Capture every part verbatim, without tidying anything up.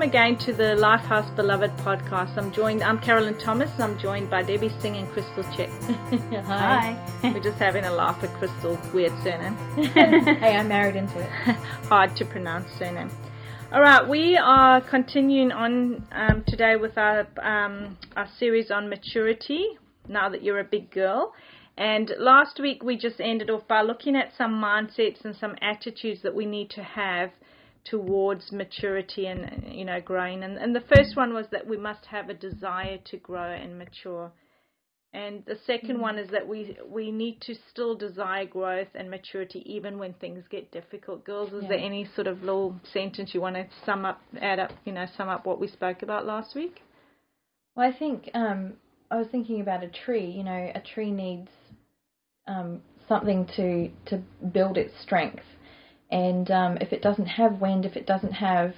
welcome again to the Lifehouse Beloved podcast. I'm joined, I'm Carolyn Thomas, and I'm joined by Debbie Singh and Crystal Chick. Hi. Hi. We're just having a laugh at Crystal's weird surname. Hey, I'm married into it. Hard to pronounce surname. All right, we are continuing on um, today with our, um, our series on maturity, now that you're a big girl. And last week we just ended off by looking at some mindsets and some attitudes that we need to have towards maturity and, you know, growing. And, and the first one was that we must have a desire to grow and mature. And the second mm-hmm. one is that we we need to still desire growth and maturity even when things get difficult. Girls, is yeah. there any sort of little sentence you want to sum up, add up, you know, sum up what we spoke about last week? Well, I think um, I was thinking about a tree. You know, a tree needs um, something to to build its strength. And um, if it doesn't have wind, if it doesn't have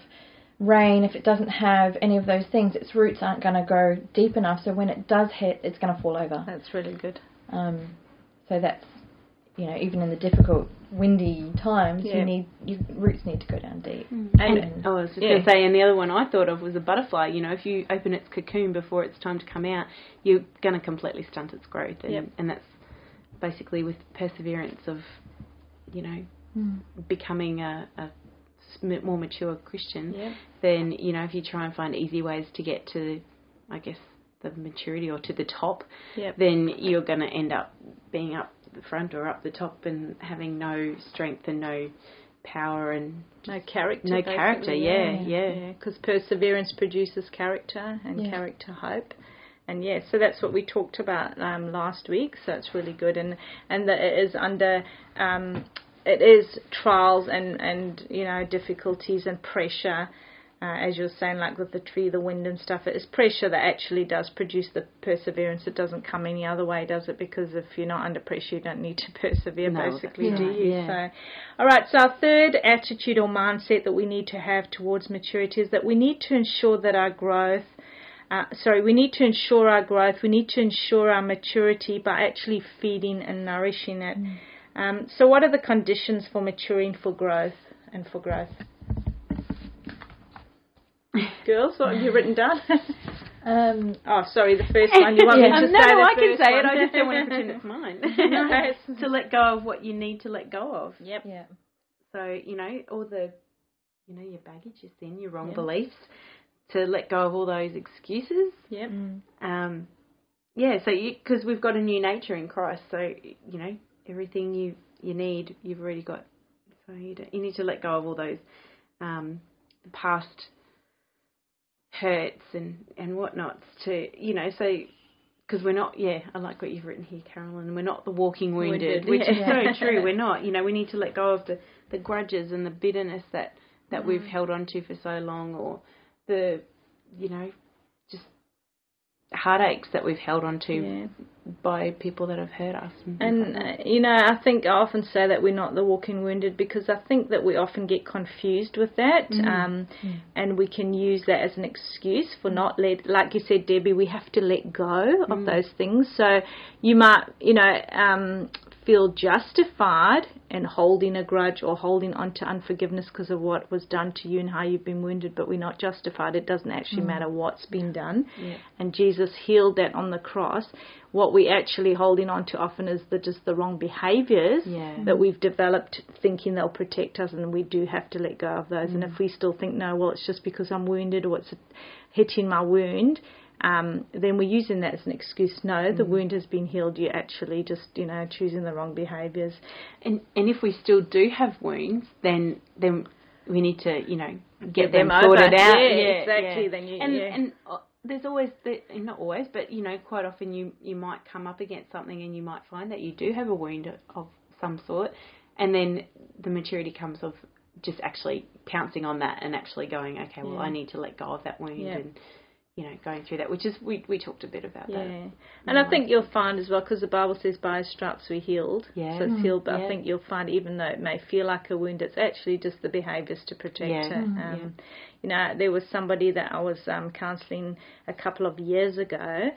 rain, if it doesn't have any of those things, its roots aren't going to go deep enough. So when it does hit, it's going to fall over. That's really good. Um, so that's, you know, even in the difficult, windy times, yeah. you need your roots need to go down deep. Mm. And, and I was just yeah. going to say, and the other one I thought of was a butterfly. You know, if you open its cocoon before it's time to come out, you're going to completely stunt its growth. And, yep. and that's basically with perseverance of, you know, Mm. becoming a, a more mature Christian, yeah. then, you know, if you try and find easy ways to get to, I guess, the maturity or to the top, yep. then you're going to end up being up the front or up the top and having no strength and no power and no character. No basically. character, yeah, yeah. Because yeah. yeah. perseverance produces character and yeah. character hope. And yes, yeah, so that's what we talked about um, last week. So it's really good, and and that it is under. Um, It is trials and, and, you know, difficulties and pressure, uh, as you were saying, like with the tree, the wind and stuff. It is pressure that actually does produce the perseverance. It doesn't come any other way, does it? Because if you're not under pressure, you don't need to persevere, no, basically, do you? Yeah. So, all right, so our third attitude or mindset that we need to have towards maturity is that we need to ensure that our growth, uh, sorry, we need to ensure our growth, we need to ensure our maturity by actually feeding and nourishing it. Mm. Um, so what are the conditions for maturing for growth and for growth? Girls, what have you written down? um, oh, sorry, the first one. You want yeah. me to um, say no, no, I can say one. it. I just don't want to pretend it's mine. No. To let go of what you need to let go of. Yep. Yeah. So, you know, all the, you know, your baggage, your sin, your wrong yep. beliefs, to let go of all those excuses. Yep. Um, yeah, so because we've got a new nature in Christ, so, you know, everything you, you need, you've already got. So you, don't, you need to let go of all those um, past hurts and, and whatnots to, you know, so, because we're not, yeah, I like what you've written here, Carolyn, we're not the walking wounded, wounded which yeah. is so true. We're not, you know, we need to let go of the, the grudges and the bitterness that, that mm. we've held on to for so long, or the, you know, just heartaches that we've held on to. Yeah. by people that have hurt us. And, and like uh, you know, I think I often say that we're not the walking wounded because I think that we often get confused with that mm. Um, mm. and we can use that as an excuse for not let, like you said, Debbie, we have to let go mm. of those things. So you might, you know, um, feel justified in holding a grudge or holding on to unforgiveness because of what was done to you and how you've been wounded, but we're not justified. It doesn't actually mm. matter what's been yeah. done. Yeah. And Jesus healed that on the cross. What we're actually holding on to often is the, just the wrong behaviours yeah. that we've developed thinking they'll protect us, and we do have to let go of those. Mm. And if we still think, no, well, it's just because I'm wounded or it's hitting my wound, um, then we're using that as an excuse. No, mm. the wound has been healed. You're actually just, you know, choosing the wrong behaviours. And and if we still do have wounds, then then we need to, you know, get, get them, them sorted out. Yeah, yeah exactly. Yeah. Then you, and, yeah. and, uh, There's always, the, not always, but, you know, quite often you, you might come up against something and you might find that you do have a wound of some sort, and then the maturity comes of just actually pouncing on that and actually going, okay, well, yeah. I need to let go of that wound yeah. and, you know, going through that, which is, we we talked a bit about yeah. that. Yeah, and I think you'll find as well, because the Bible says by His stripes we're healed, yeah. so it's healed, but yeah. I think you'll find even though it may feel like a wound, it's actually just the behaviours to protect yeah. it. Um, yeah. You know, there was somebody that I was um, counselling a couple of years ago,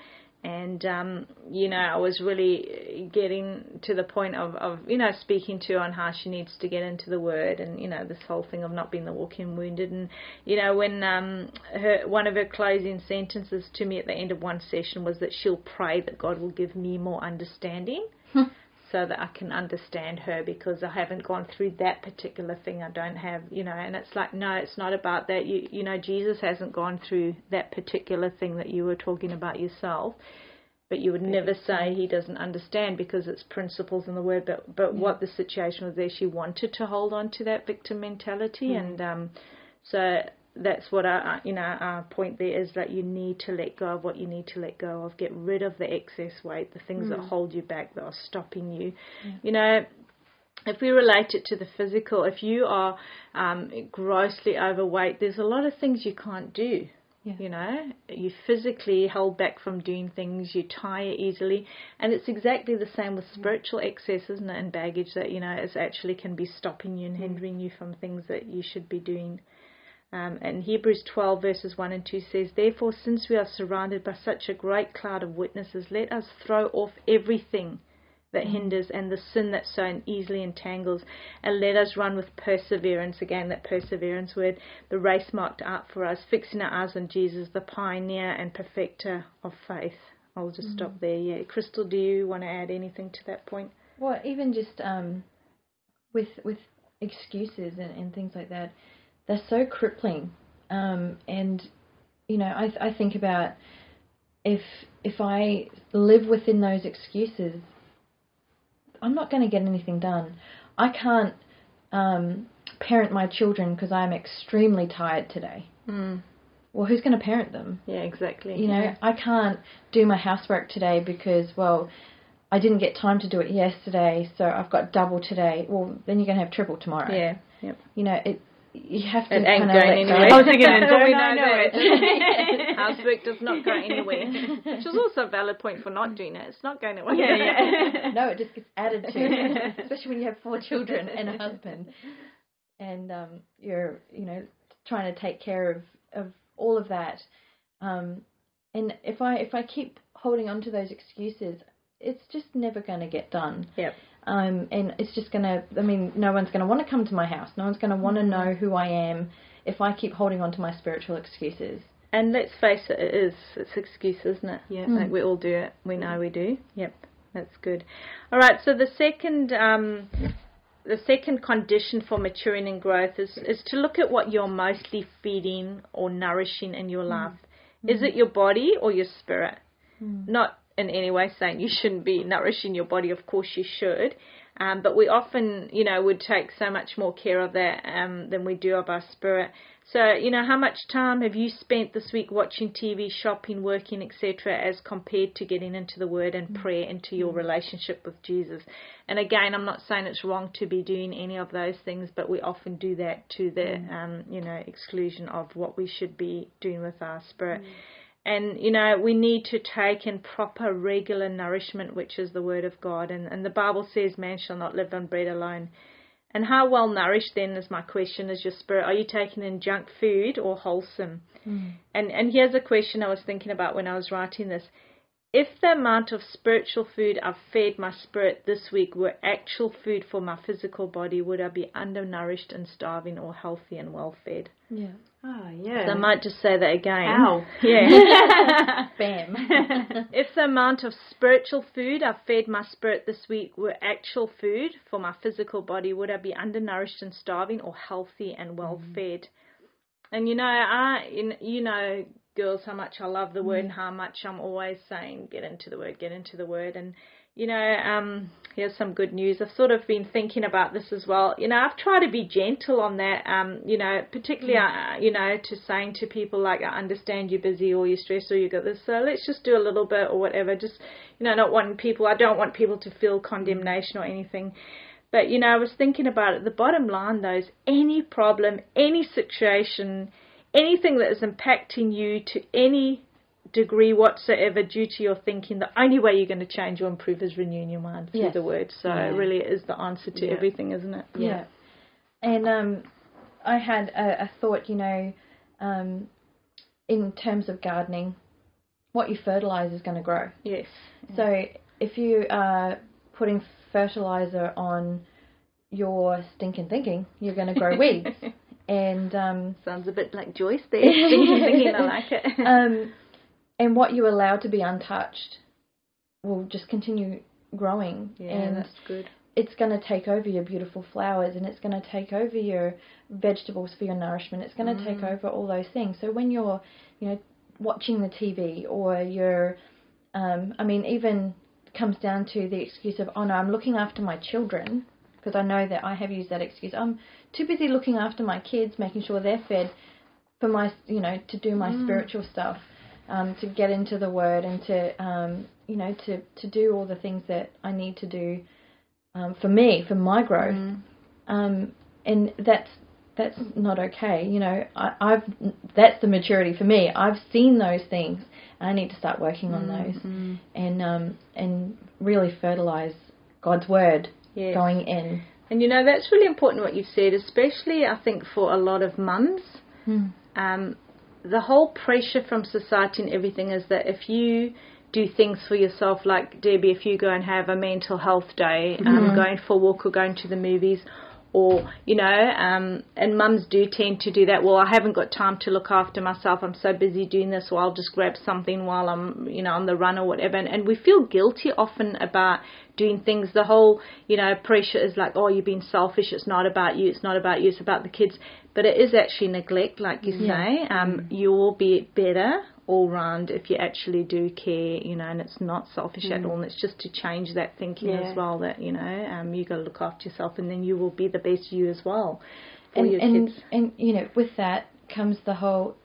And, um, you know, I was really getting to the point of, of, you know, speaking to her on how she needs to get into the Word, and, you know, this whole thing of not being the walking wounded. And, you know, when um, her, one of her closing sentences to me at the end of one session was that she'll pray that God will give me more understanding so that I can understand her, because I haven't gone through that particular thing. I don't have, you know, and it's like, no, it's not about that. You, you know, Jesus hasn't gone through that particular thing that you were talking about yourself. But you would never say he doesn't understand, because it's principles in the Word. But, but yeah. what the situation was there, she wanted to hold on to that victim mentality. Mm-hmm. And um, so that's what our, you know, our point there is, that you need to let go of what you need to let go of. Get rid of the excess weight, the things mm-hmm. that hold you back, that are stopping you. Yeah. You know, if we relate it to the physical, if you are um, grossly overweight, there's a lot of things you can't do. Yeah. You know, you physically hold back from doing things, you tire easily, and it's exactly the same with spiritual excess, isn't it, and baggage that, you know, is actually can be stopping you and hindering you from things that you should be doing. Um, and Hebrews twelve verses one and two says, "Therefore, since we are surrounded by such a great cloud of witnesses, let us throw off everything that hinders and the sin that so easily entangles, and let us run with perseverance," again that perseverance word, "the race marked out for us, fixing our eyes on Jesus, the pioneer and perfecter of faith." I'll just mm-hmm. stop there. Yeah, Crystal, do you want to add anything to that point? Well, even just um, with with excuses and, and things like that, they're so crippling. Um, and you know, I I think about if if I live within those excuses, I'm not going to get anything done. I can't um, parent my children because I'm extremely tired today. Mm. Well, who's going to parent them? Yeah, exactly. You yeah. know, I can't do my housework today because, well, I didn't get time to do it yesterday, so I've got double today. Well, then you're going to have triple tomorrow. Yeah. Yep. You know, it. You have to it ain't kind of going anywhere. I was thinking, don't we know that? Housework does not go anywhere. Which is also a valid point for not doing it. It's not going anywhere. Yeah, yeah. No, it just gets added to it, especially when you have four children and a husband, and um, you're, you know, trying to take care of, of all of that. Um, and if I if I keep holding on to those excuses, it's just never going to get done. Yep. Um, and it's just going to, I mean, no one's going to want to come to my house. No one's going to want to know who I am if I keep holding on to my spiritual excuses. And let's face it, it is. It's excuses, isn't it? Yeah, mm. like we all do it. We know we do. Yep, that's good. All right, so the second um, the second condition for maturing and growth is, is to look at what you're mostly feeding or nourishing in your life. Mm. Is mm. it your body or your spirit? Mm. Not in any way saying you shouldn't be nourishing your body. Of course you should. Um, but we often, you know, would take so much more care of that um, than we do of our spirit. So, you know, how much time have you spent this week watching T V, shopping, working, et cetera, as compared to getting into the Word and prayer, into your relationship with Jesus? And again, I'm not saying it's wrong to be doing any of those things, but we often do that to the, um, you know, exclusion of what we should be doing with our spirit. Mm. And, you know, we need to take in proper, regular nourishment, which is the Word of God. And, and the Bible says, man shall not live on bread alone. And how well nourished, then, is my question, is your spirit? Are you taking in junk food or wholesome? Mm. And and here's a question I was thinking about when I was writing this. If the amount of spiritual food I've fed my spirit this week were actual food for my physical body, would I be undernourished and starving, or healthy and well-fed? Yeah. Oh, yeah. So I might just say that again. Ow. Yeah. Bam. If the amount of spiritual food I've fed my spirit this week were actual food for my physical body, would I be undernourished and starving, or healthy and well-fed? Mm. And, you know, I, you know, girls, how much I love the Word, mm. and how much I'm always saying, get into the Word, get into the Word. And, you know, um, here's some good news. I've sort of been thinking about this as well. You know, I've tried to be gentle on that, um, you know, particularly, uh, you know, to saying to people, like, I understand you're busy or you're stressed or you got this, so let's just do a little bit or whatever. Just, you know, not wanting people, I don't want people to feel condemnation or anything. But, you know, I was thinking about it. The bottom line, though, is any problem, any situation, anything that is impacting you to any degree whatsoever due to your thinking, the only way you're going to change or improve is renewing your mind through yes. the Word. So yeah. it really is the answer to yeah. everything, isn't it? Yeah. yeah. And um, I had a, a thought, you know, um, in terms of gardening, what you fertilise is going to grow. Yes. Yeah. So if you are putting fertiliser on your stinking thinking, you're going to grow weeds. And um, sounds a bit like Joyce there. Stinking thinking, I like it. um, and what you allow to be untouched will just continue growing. Yeah, and that's good. It's going to take over your beautiful flowers, and it's going to take over your vegetables for your nourishment. It's going to mm. take over all those things. So when you're, you know, watching the T V, or you're, um, I mean, even comes down to the excuse of, oh no, I'm looking after my children, because I know that I have used that excuse. I'm too busy looking after my kids, making sure they're fed, for my, you know, to do my mm. spiritual stuff, um, to get into the Word, and to, um, you know, to to do all the things that I need to do. Um, for me, for my growth, mm. um, and that's that's not okay. You know, I, I've that's the maturity for me. I've seen those things, and I need to start working mm. on those, mm. and um, and really fertilise God's Word yes. going in. And you know, that's really important what you've said, especially I think for a lot of mums. Mm. Um, the whole pressure from society and everything is that if you do things for yourself, like Debbie, if you go and have a mental health day, um, mm-hmm. going for a walk or going to the movies, or, you know, um, and mums do tend to do that. Well, I haven't got time to look after myself. I'm so busy doing this, or I'll just grab something while I'm, you know, on the run or whatever. And, and we feel guilty often about doing things. The whole, you know, pressure is like, oh, you've been selfish. It's not about you. It's not about you. It's about the kids. But it is actually neglect, like you yeah. say. Um, you'll be better all round if you actually do care, you know, and it's not selfish mm. at all, and it's just to change that thinking yeah. as well, that, you know, um, you got to look after yourself, and then you will be the best you as well for and, your and, kids. And, you know, with that comes the whole,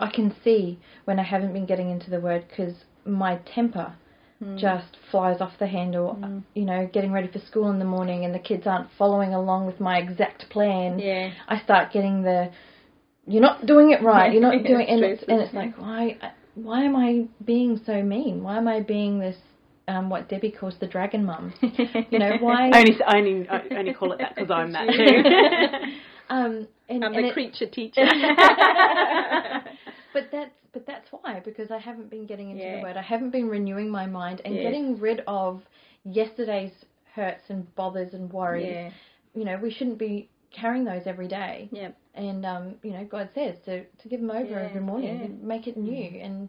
I can see when I haven't been getting into the Word, because my temper mm. just flies off the handle, mm. you know, getting ready for school in the morning, and the kids aren't following along with my exact plan. Yeah. I start getting the... You're not doing it right. You're not doing, and it's, and it's like, why, why am I being so mean? Why am I being this, um, what Debbie calls the dragon mum? You know, why? only, only, I only call it that because I'm that too. um, and, I'm and the creature teacher. but that's, but that's why, because I haven't been getting into yeah. the Word. I haven't been renewing my mind and yes. getting rid of yesterday's hurts and bothers and worries. Yeah. You know, we shouldn't be carrying those every day. Yeah. And, um, you know, God says to, to give them over yeah, every morning, yeah. make it new. And,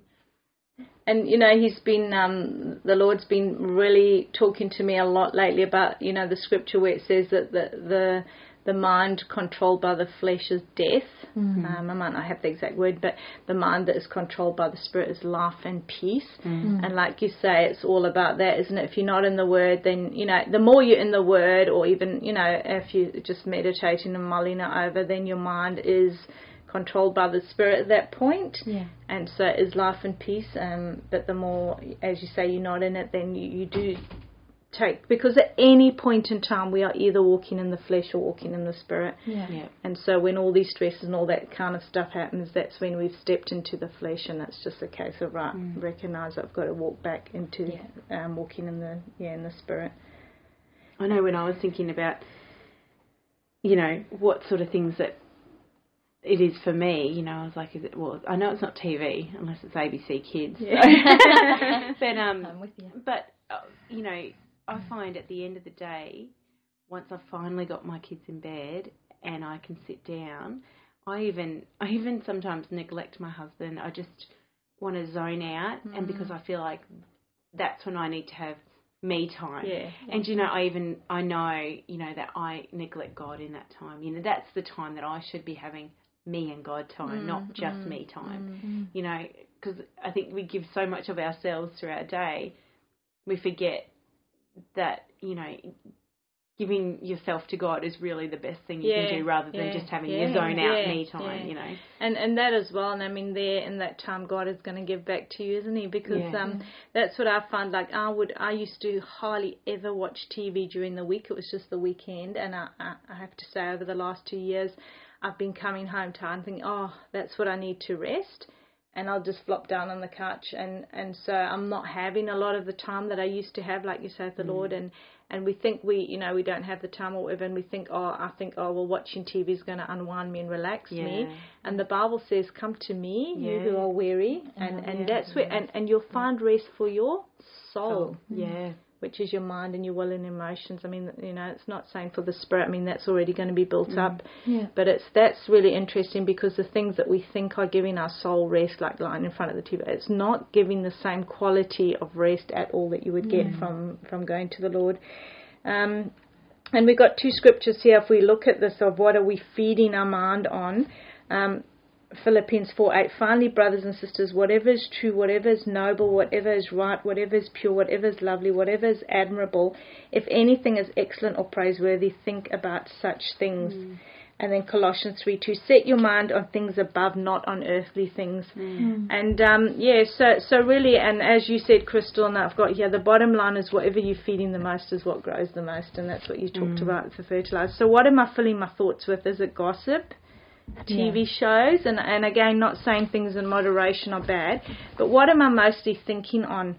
and you know, he's been, um, the Lord's been really talking to me a lot lately about, you know, the scripture where it says that the the, the mind controlled by the flesh is death. Mm-hmm. Um, I might not have the exact word, but the mind that is controlled by the Spirit is life and peace. Mm-hmm. And like you say, it's all about that, isn't it? If you're not in the Word, then, you know, the more you're in the Word, or even, you know, if you're just meditating and mulling it over, then your mind is controlled by the Spirit at that point. Yeah. And so it is life and peace. Um, but the more, as you say, you're not in it, then you, you do take, because at any point in time we are either walking in the flesh or walking in the Spirit. Yeah. Yeah. And so when all these stresses and all that kind of stuff happens, that's when we've stepped into the flesh, and it's just a case of right, mm. recognise I've got to walk back into yeah. um, walking in the yeah in the Spirit. I know when I was thinking about, you know, what sort of things that it is for me, you know, I was like, is it, well, I know it's not T V unless it's A B C Kids. Yeah. So. But um, I'm with you. But uh, you know, I find at the end of the day, once I've finally got my kids in bed and I can sit down, I even I even sometimes neglect my husband. I just want to zone out, mm. and because I feel like that's when I need to have me time. Yeah. And, you know, I even I know, you know, that I neglect God in that time. You know, that's the time that I should be having me and God time, mm. not just mm. me time. Mm. You know, because I think we give so much of ourselves through our day, we forget that, you know, giving yourself to God is really the best thing you yeah, can do, rather than yeah, just having yeah, your zone out yeah, me time, yeah. you know. And and that as well, and I mean there in that time God is going to give back to you, isn't he? Because yeah. um, that's what I find, like I would, I used to hardly ever watch T V during the week. It was just the weekend, and I, I, I have to say over the last two years I've been coming home tired and thinking, oh, that's what I need to rest. and I'll just flop down on the couch. And, and so I'm not having a lot of the time that I used to have, like you say, the mm. Lord. And, and we think we, you know, we don't have the time or whatever. And we think, oh, I think, oh, well, watching T V is going to unwind me and relax yeah. me. And the Bible says, come to me, yeah. you who are weary. And, oh, and yeah, that's where, yeah. and, and you'll find rest for your soul. Oh, yeah. Which is your mind and your will and emotions. I mean, you know, it's not saying for the spirit. I mean, that's already going to be built mm. up. Yeah. But it's that's really interesting because the things that we think are giving our soul rest, like lying in front of the T V, it's not giving the same quality of rest at all that you would get yeah. from, from going to the Lord. Um, and we've got two scriptures here. If we look at this, of what are we feeding our mind on? Um, Philippians four eight, finally, brothers and sisters, whatever is true, whatever is noble, whatever is right, whatever is pure, whatever is lovely, whatever is admirable, if anything is excellent or praiseworthy, think about such things. Mm. And then Colossians three two, set your mind on things above, not on earthly things. Mm. And, um, yeah, so so really, and as you said, Crystal, and I've got here, the bottom line is whatever you're feeding the most is what grows the most, and that's what you talked mm. about for fertilizer. So what am I filling my thoughts with? Is it gossip? T V yeah. shows, and, and again, not saying things in moderation are bad, but what am I mostly thinking on?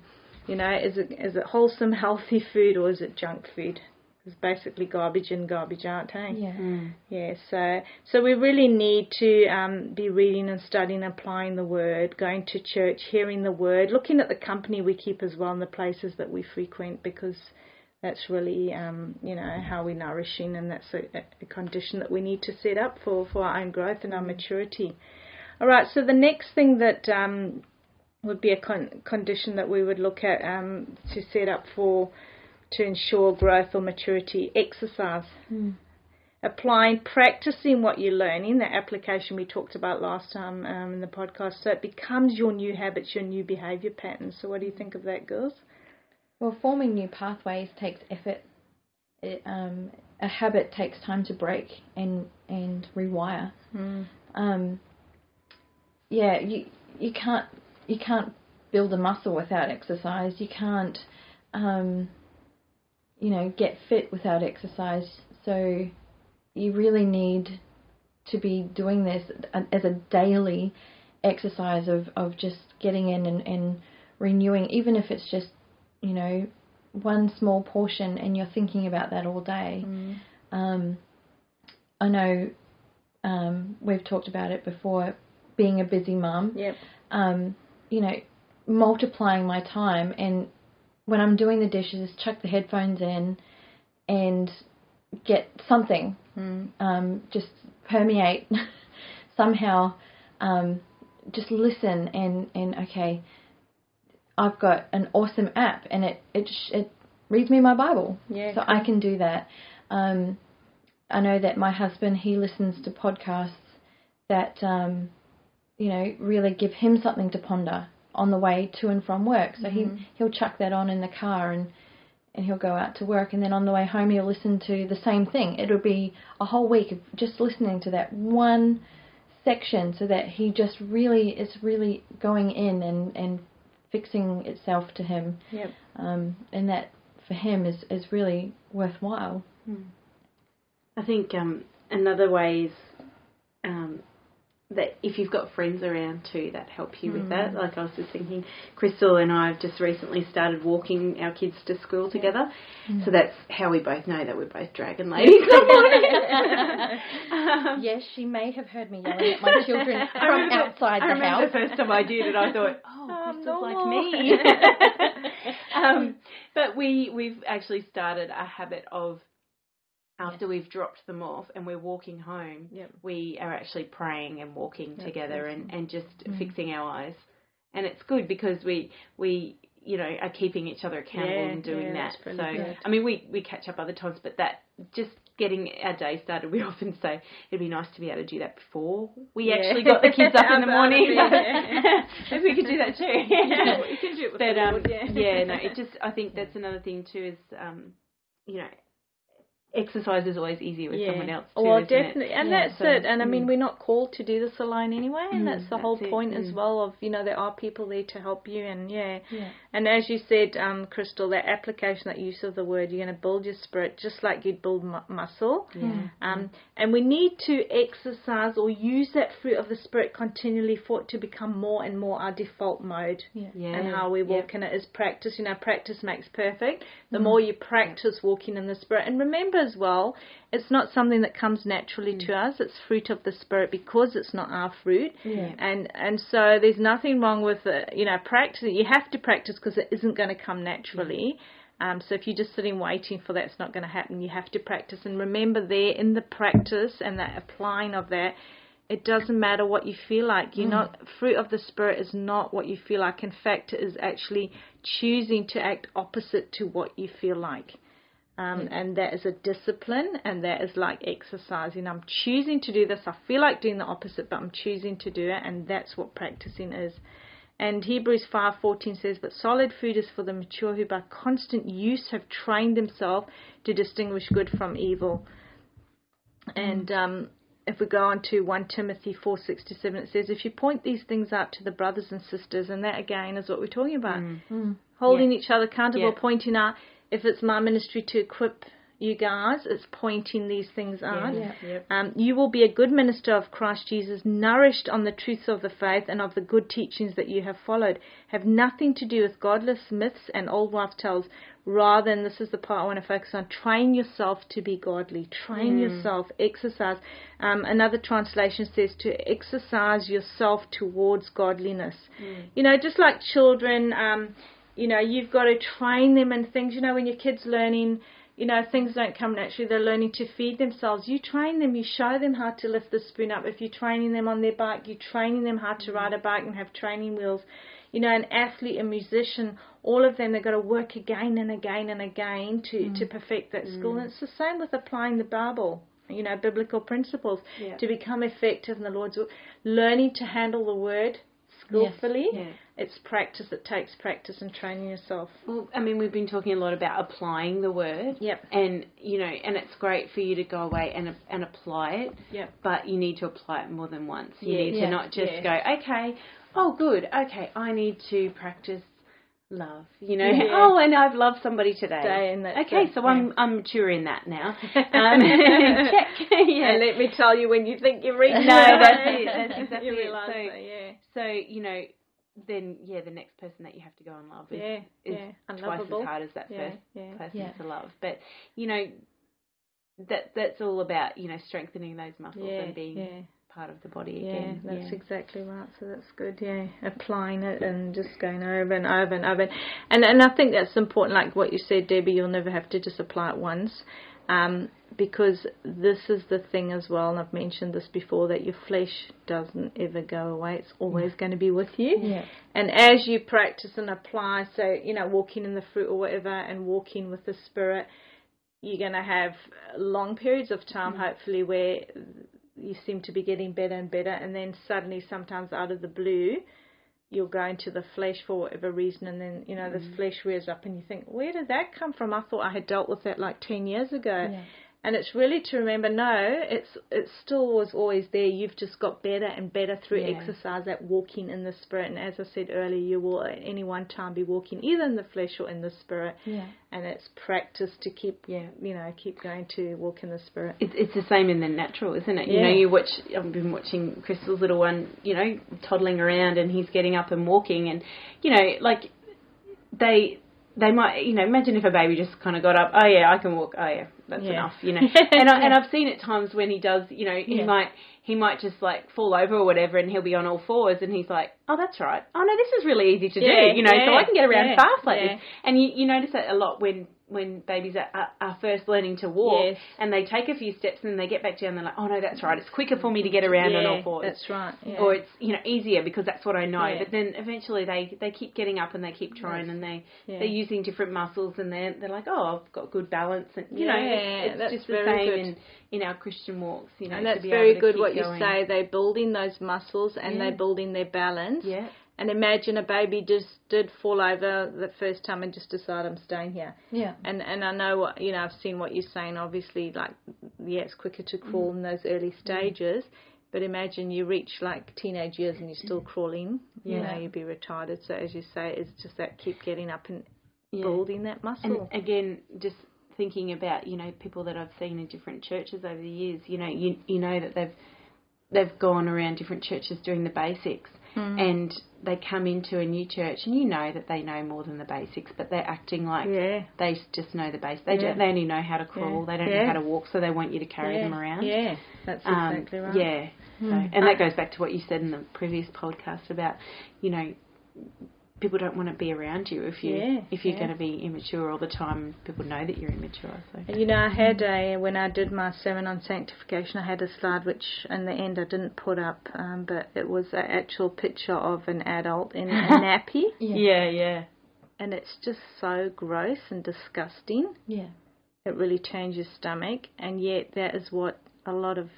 You know, is it is it wholesome, healthy food, or is it junk food? It's basically garbage in, garbage out, hey? Yeah. Mm. Yeah, so so we really need to um, be reading and studying, applying the Word, going to church, hearing the Word, looking at the company we keep as well and the places that we frequent, because that's really, um, you know, how we're nourishing, and that's a, a condition that we need to set up for, for our own growth and our maturity. All right, so the next thing that um, would be a con- condition that we would look at um, to set up for, to ensure growth or maturity, exercise. Mm. Applying, practicing what you're learning, the application we talked about last time um, in the podcast, so it becomes your new habits, your new behaviour patterns. So what do you think of that, girls? Well, forming new pathways takes effort. It, um, a habit takes time to break and and rewire. Mm. Um, yeah, you you can't you can't build a muscle without exercise. You can't, um, you know, get fit without exercise. So you really need to be doing this as a daily exercise of, of just getting in and, and renewing, even if it's just, you know, one small portion, and you're thinking about that all day. Mm. Um, I know um, we've talked about it before, being a busy mum. Yep. Um, you know, multiplying my time, and when I'm doing the dishes, chuck the headphones in and get something, mm. um, just permeate somehow, um, just listen and, and okay, I've got an awesome app, and it it, it reads me my Bible, yeah, so cool. I can do that. Um, I know that my husband, he listens to podcasts that, um, you know, really give him something to ponder on the way to and from work. So mm-hmm. he, he'll chuck that on in the car, and, and he'll go out to work, and then on the way home he'll listen to the same thing. It'll be a whole week of just listening to that one section, so that he just really, it's really going in and, and fixing itself to him, yep. um, and that for him is, is really worthwhile. I think um, another way is um, that if you've got friends around too that help you mm. with that. Like I was just thinking, Crystal and I have just recently started walking our kids to school together, mm. so that's how we both know that we're both dragon ladies. um, yes, she may have heard me yelling at my children from I remember, outside the I remember house. The first time I did it, I thought, oh, Crystal's oh, no. like me. um, but we, we've actually started a habit of, after yes. we've dropped them off and we're walking home, yep. we are actually praying and walking yep, together and, and just mm. fixing our eyes. And it's good because we, we you know, are keeping each other accountable yeah, and doing yeah, that. So, good. I mean, we, we catch up other times, but that just getting our day started, we often say it'd be nice to be able to do that before we yeah. actually got the kids up in the morning. Maybe we could do that too. Yeah. We could do it with but, the board, um, yeah. yeah, no, it just, I think that's another thing too is, um, you know, exercise is always easier with yeah. someone else too, well, definitely. It? And yeah, that's so, it. And, mm. I mean, we're not called to do this alone anyway, and mm, that's the that's whole it. point mm. as well of, you know, there are people there to help you. And, yeah. yeah. And as you said, um, Crystal, that application, that use of the word, you're going to build your spirit just like you'd build mu- muscle. Yeah. Um, and we need to exercise or use that fruit of the spirit continually for it to become more and more our default mode yeah. Yeah. and how we walk yeah. in it is practice. You know, practice makes perfect. The mm. more you practice yeah. walking in the spirit. And remember, as well, it's not something that comes naturally mm. to us. It's fruit of the spirit because it's not our fruit, yeah. and and so there's nothing wrong with uh, you know practicing. You have to practice because it isn't going to come naturally. Yeah. Um, so if you're just sitting waiting for that, it's not going to happen. You have to practice, and remember, there in the practice and that applying of that, it doesn't matter what you feel like. You're mm. not fruit of the spirit is not what you feel like. In fact, it is actually choosing to act opposite to what you feel like. Um, and that is a discipline, and that is like exercising. I'm choosing to do this. I feel like doing the opposite, but I'm choosing to do it, and that's what practicing is. And Hebrews five fourteen says, but solid food is for the mature who by constant use have trained themselves to distinguish good from evil. And um, if we go on to First Timothy four six to seven, it says, if you point these things out to the brothers and sisters, and that again is what we're talking about, mm-hmm. holding yeah. each other accountable, yeah. pointing out. If it's my ministry to equip you guys, it's pointing these things out. Yeah, yeah. Um, you will be a good minister of Christ Jesus, nourished on the truths of the faith and of the good teachings that you have followed. Have nothing to do with godless myths and old wives' tales. Rather, and this is the part I want to focus on, train yourself to be godly. Train mm. yourself. Exercise. Um, another translation says to exercise yourself towards godliness. Mm. You know, just like children... Um, You know, you've got to train them in things. You know, when your kid's learning, you know, things don't come naturally. They're learning to feed themselves. You train them. You show them how to lift the spoon up. If you're training them on their bike, you're training them how to ride a bike and have training wheels. You know, an athlete, a musician, all of them, they've got to work again and again and again to, mm. to perfect that skill. Mm. And it's the same with applying the Bible. You know, biblical principles yeah. to become effective in the Lord's work. Learning to handle the word skillfully. Yes. Yeah. It's practice. It takes practice and training yourself. Well, I mean, we've been talking a lot about applying the word. Yep. And, you know, and it's great for you to go away and and apply it. Yep. But you need to apply it more than once. You yeah. need yeah. to not just yeah. go, okay, oh, good, okay, I need to practice love, you know. Yeah. Oh, and I've loved somebody today. Day and okay, good. so yeah. I'm I'm maturing that now. Um, check. Yeah. And let me tell you when you think you're reading. No, that's it. That's exactly you realise it. So, that, yeah. so, you know, then, yeah, the next person that you have to go and love is, yeah, is yeah. twice as hard as that yeah, first yeah, person yeah. to love. But, you know, that that's all about, you know, strengthening those muscles yeah, and being yeah. part of the body yeah, again. That's yeah, that's exactly right. So that's good, yeah. Applying it and just going over and over and over. And, and I think that's important, like what you said, Debbie, you'll never have to just apply it once. Um, because this is the thing as well, and I've mentioned this before, that your flesh doesn't ever go away. It's always yeah. going to be with you. Yeah. And as you practice and apply, so, you know, walking in the fruit or whatever and walking with the Spirit, you're going to have long periods of time, mm. hopefully, where you seem to be getting better and better, and then suddenly sometimes out of the blue, you'll go into the flesh for whatever reason, and then, you know, mm. this flesh rears up and you think, where did that come from? I thought I had dealt with that like ten years ago. Yeah. And it's really to remember, no, it's it still was always there. You've just got better and better through yeah. exercise at walking in the Spirit. And as I said earlier, you will at any one time be walking either in the flesh or in the Spirit. Yeah. And it's practice to keep, yeah. you know, keep going to walk in the Spirit. It's, it's the same in the natural, isn't it? Yeah. You know, you watch, I've been watching Crystal's little one, you know, toddling around and he's getting up and walking. And, you know, like they... They might, you know, imagine if a baby just kind of got up, oh, yeah, I can walk, oh, yeah, that's yeah. enough, you know. And, I, and I've seen at times when he does, you know, he yeah. might he might just, like, fall over or whatever and he'll be on all fours and he's like, oh, that's right. Oh, no, this is really easy to yeah, do, you know, yeah, so I can get around yeah, fast like yeah. this. And you, you notice that a lot when, when babies are, are, are first learning to walk yes. and they take a few steps and they get back down and they're like, oh, no, that's right, it's quicker for me to get around yeah, on all fours. That's right. Yeah. Or it's, you know, easier because that's what I know. Yeah. But then eventually they, they keep getting up and they keep trying yes. and they, yeah. they're using different muscles and they're, they're like, oh, I've got good balance. And, you yeah, know, it's, it's that's just the same in, in our Christian walks. You know, and that's very good what going. you say. They're building those muscles and yeah. they're building their balance. Yeah. And imagine a baby just did fall over the first time and just decide I'm staying here. Yeah. And and I know what, you know, I've seen what you're saying, obviously, like, yeah, it's quicker to crawl mm. in those early stages. Mm. But imagine you reach like teenage years and you're still crawling, you yeah. know, you'd be retarded. So as you say, it's just that keep getting up and yeah. building that muscle. And again, just thinking about, you know, people that I've seen in different churches over the years, you know, you you know that they've they've gone around different churches doing the basics. Mm. And they come into a new church, and you know that they know more than the basics, but they're acting like yeah. they just know the basics. They yeah. don't, they only know how to crawl. Yeah. They don't yeah. know how to walk, so they want you to carry yeah. them around. Yeah, that's um, exactly right. Yeah, mm. so, and that goes back to what you said in the previous podcast about, you know, people don't want to be around you if you yeah. if you're yeah. going to be immature all the time. People know that you're immature. So. You know, I had a when I did my sermon on sanctification, I had a slide which in the end I didn't put up, um, but it was an actual picture of an adult in a nappy. Yeah. yeah, yeah. And it's just so gross and disgusting. Yeah, it really turns your stomach, and yet that is what a lot of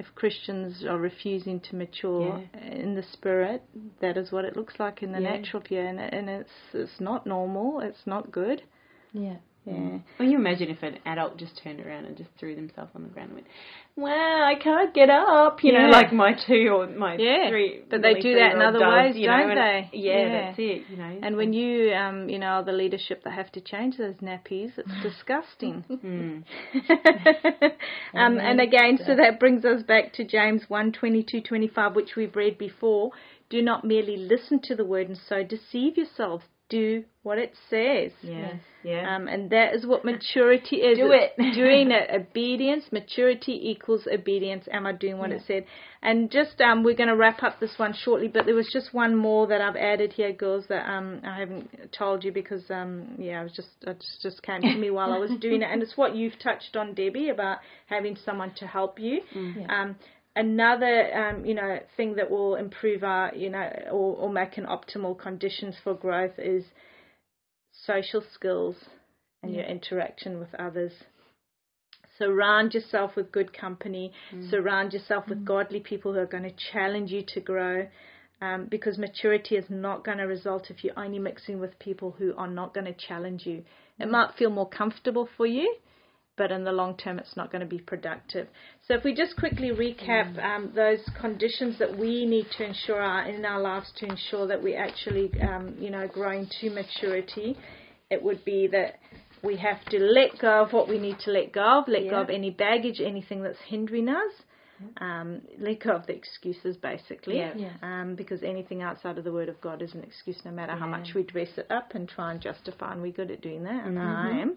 if Christians are refusing to mature yeah. in the spirit, that is what it looks like in the yeah. natural year, and, and it's it's not normal. It's not good. Yeah, yeah. Well, you imagine if an adult just turned around and just threw themselves on the ground and went, "Wow, I can't get up," you yeah. know, like my two or my yeah. three. But they do that in other does, ways, you know, don't they? Yeah, yeah, that's it. You know, and when you um, you know, the leadership that have to change those nappies, it's disgusting. Mm. um, and again, so that brings us back to James one twenty two twenty five, which we've read before. Do not merely listen to the word and so deceive yourselves. Do what it says. Yeah, yeah. Um, and that is what maturity is. Do it. It's doing it. Obedience. Maturity equals obedience. Am I doing what yeah. it said? And just um, we're going to wrap up this one shortly, but there was just one more that I've added here, girls, that um, I haven't told you because um, yeah, I was just it just came to me while I was doing it, and it's what you've touched on, Debbie, about having someone to help you. Mm. Yeah. Um, Another, um, you know, thing that will improve our, you know, or, or make an optimal conditions for growth is social skills and yeah. your interaction with others. Surround yourself with good company. Mm. Surround yourself with mm. godly people who are going to challenge you to grow, um, because maturity is not going to result if you're only mixing with people who are not going to challenge you. Mm. It might feel more comfortable for you, but in the long term, it's not going to be productive. So if we just quickly recap um, those conditions that we need to ensure are in our lives to ensure that we actually, um, you know, growing to maturity, it would be that we have to let go of what we need to let go of, let yeah. go of any baggage, anything that's hindering us, um, let go of the excuses, basically, yeah. Yeah. Um, because anything outside of the Word of God is an excuse, no matter yeah. how much we dress it up and try and justify, and we're good at doing that, and mm-hmm. I am.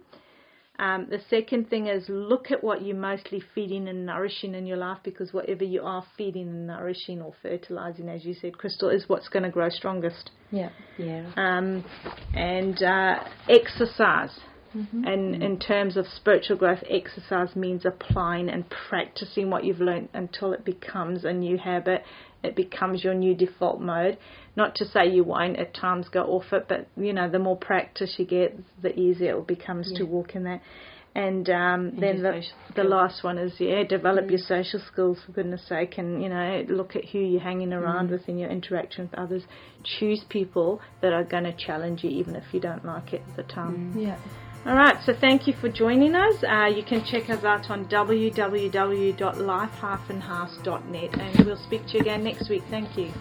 Um, the second thing is look at what you're mostly feeding and nourishing in your life, because whatever you are feeding and nourishing or fertilizing, as you said, Crystal, is what's going to grow strongest. Yeah, yeah. Um, and uh, exercise. Mm-hmm. And mm-hmm. in terms of spiritual growth, exercise means applying and practicing what you've learned until it becomes a new habit. It becomes your new default mode. Not to say you won't at times go off it, but, you know, the more practice you get, the easier it becomes yeah. to walk in that. And, um, and then the, the last one is, yeah, develop mm-hmm. your social skills, for goodness sake, and, you know, look at who you're hanging around mm-hmm. with in your interaction with others. Choose people that are going to challenge you, even if you don't like it at the time. Mm-hmm. Yeah. All right, so thank you for joining us. Uh, you can check us out on w w w dot life dash house dot net, and we'll speak to you again next week. Thank you.